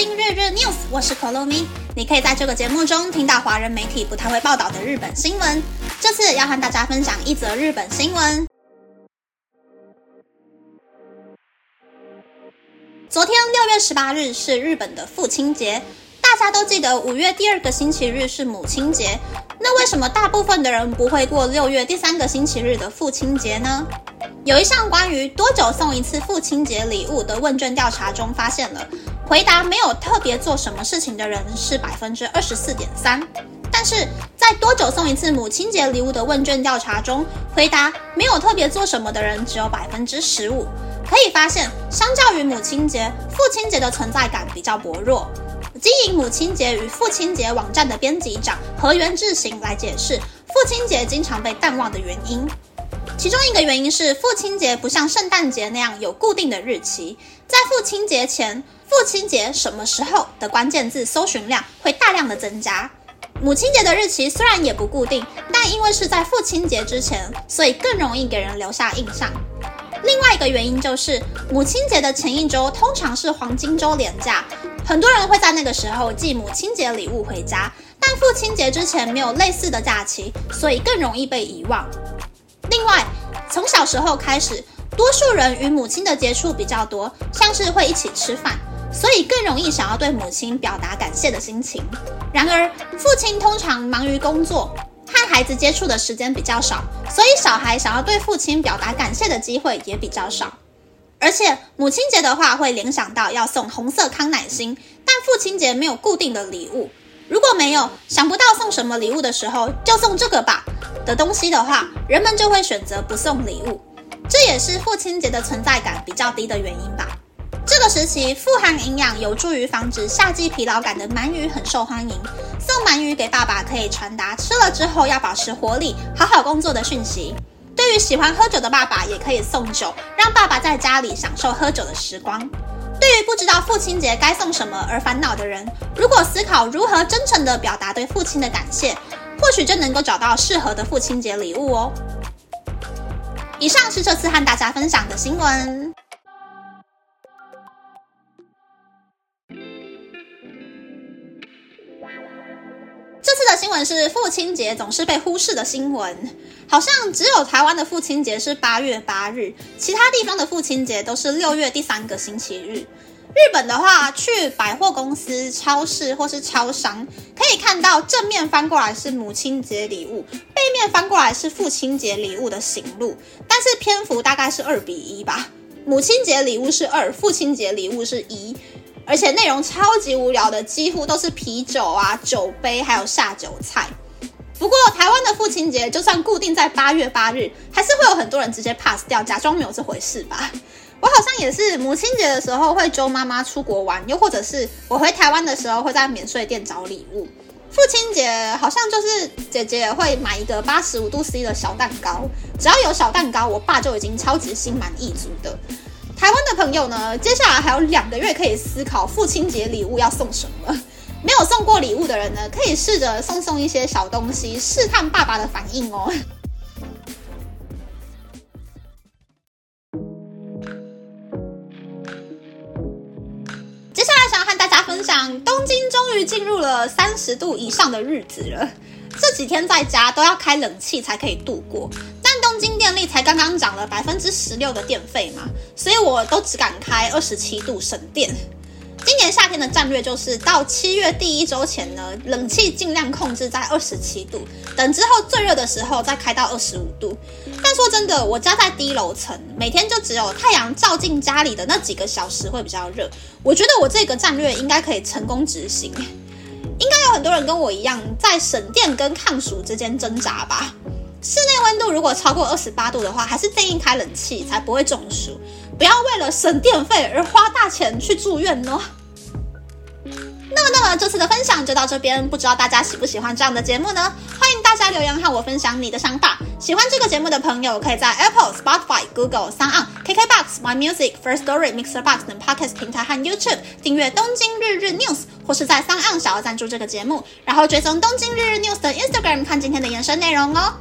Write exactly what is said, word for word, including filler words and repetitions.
今日日 news， 我是 Kurumi， 你可以在这个节目中听到华人媒体不太会报道的日本新闻。这次要和大家分享一则日本新闻。昨天六月十八日是日本的父亲节，大家都记得五月第二个星期日是母亲节，那为什么大部分的人不会过六月第三个星期日的父亲节呢？有一项关于多久送一次父亲节礼物的问卷调查中发现了，回答没有特别做什么事情的人是 百分之二十四点三， 但是在多久送一次母亲节礼物的问卷调查中，回答没有特别做什么的人只有 百分之十五。 可以发现，相较于母亲节，父亲节的存在感比较薄弱。经营母亲节与父亲节网站的编辑长河原智行来解释父亲节经常被淡忘的原因，其中一个原因是父亲节不像圣诞节那样有固定的日期，在父亲节前父亲节什么时候的关键字搜寻量会大量的增加，母亲节的日期虽然也不固定，但因为是在父亲节之前，所以更容易给人留下印象。另外一个原因就是母亲节的前一周通常是黄金周连假，很多人会在那个时候寄母亲节礼物回家，但父亲节之前没有类似的假期，所以更容易被遗忘。另外，从小时候开始，多数人与母亲的接触比较多，像是会一起吃饭，所以更容易想要对母亲表达感谢的心情。然而，父亲通常忙于工作，和孩子接触的时间比较少，所以小孩想要对父亲表达感谢的机会也比较少。而且母亲节的话会联想到要送红色康乃馨，但父亲节没有固定的礼物，如果没有想不到送什么礼物的时候就送这个吧的东西的话，人们就会选择不送礼物，这也是父亲节的存在感比较低的原因吧。这个时期富含营养，有助于防止夏季疲劳感的鳗鱼很受欢迎，送鳗鱼给爸爸可以传达吃了之后要保持活力，好好工作的讯息。对于喜欢喝酒的爸爸，也可以送酒，让爸爸在家里享受喝酒的时光。对于不知道父亲节该送什么而烦恼的人，如果思考如何真诚地表达对父亲的感谢，或许就能够找到适合的父亲节礼物哦。以上是这次和大家分享的新闻。这次的新闻是父亲节总是被忽视的新闻，好像只有台湾的父亲节是八月八日，其他地方的父亲节都是六月第三个星期日。日本的话，去百货公司、超市或是超商，可以看到正面翻过来是母亲节礼物，背面翻过来是父亲节礼物的行路，但是篇幅大概是二比一吧，母亲节礼物是二，父亲节礼物是一，而且内容超级无聊的，几乎都是啤酒啊、酒杯还有下酒菜。不过台湾的父亲节就算固定在八月八日，还是会有很多人直接 pass 掉，假装没有这回事吧。我好像也是母亲节的时候会揪妈妈出国玩，又或者是我回台湾的时候会在免税店找礼物。父亲节好像就是姐姐会买一个八十五度C 的小蛋糕，只要有小蛋糕，我爸就已经超级心满意足的。台湾的朋友呢，接下来还有两个月可以思考父亲节礼物要送什么。没有送过礼物的人呢，可以试着送送一些小东西，试探爸爸的反应哦。接下来想和大家分享，东京终于进入了三十度以上的日子了。这几天在家都要开冷气才可以度过。东京电力才刚刚涨了 百分之十六 的电费嘛，所以我都只敢开二十七度省电。今年夏天的战略就是到七月第一周前呢，冷气尽量控制在二十七度，等之后最热的时候再开到二十五度。但说真的，我家在低楼层，每天就只有太阳照进家里的那几个小时会比较热，我觉得我这个战略应该可以成功执行。应该有很多人跟我一样在省电跟抗暑之间挣扎吧。室内温度如果超过二十八度的话，还是建议开冷气才不会中暑，不要为了省电费而花大钱去住院哦。那么那么这次的分享就到这边，不知道大家喜不喜欢这样的节目呢？欢迎大家留言和我分享你的想法。喜欢这个节目的朋友可以在 Apple、Spotify、Google、SoundOn、KKBox、My Music、First Story、Mixerbox 等 Podcast 平台和 YouTube 订阅东京日日 News， 或是在SoundOn小额赞助这个节目，然后追踪东京日日 News 的 Instagram 看今天的延伸内容哦。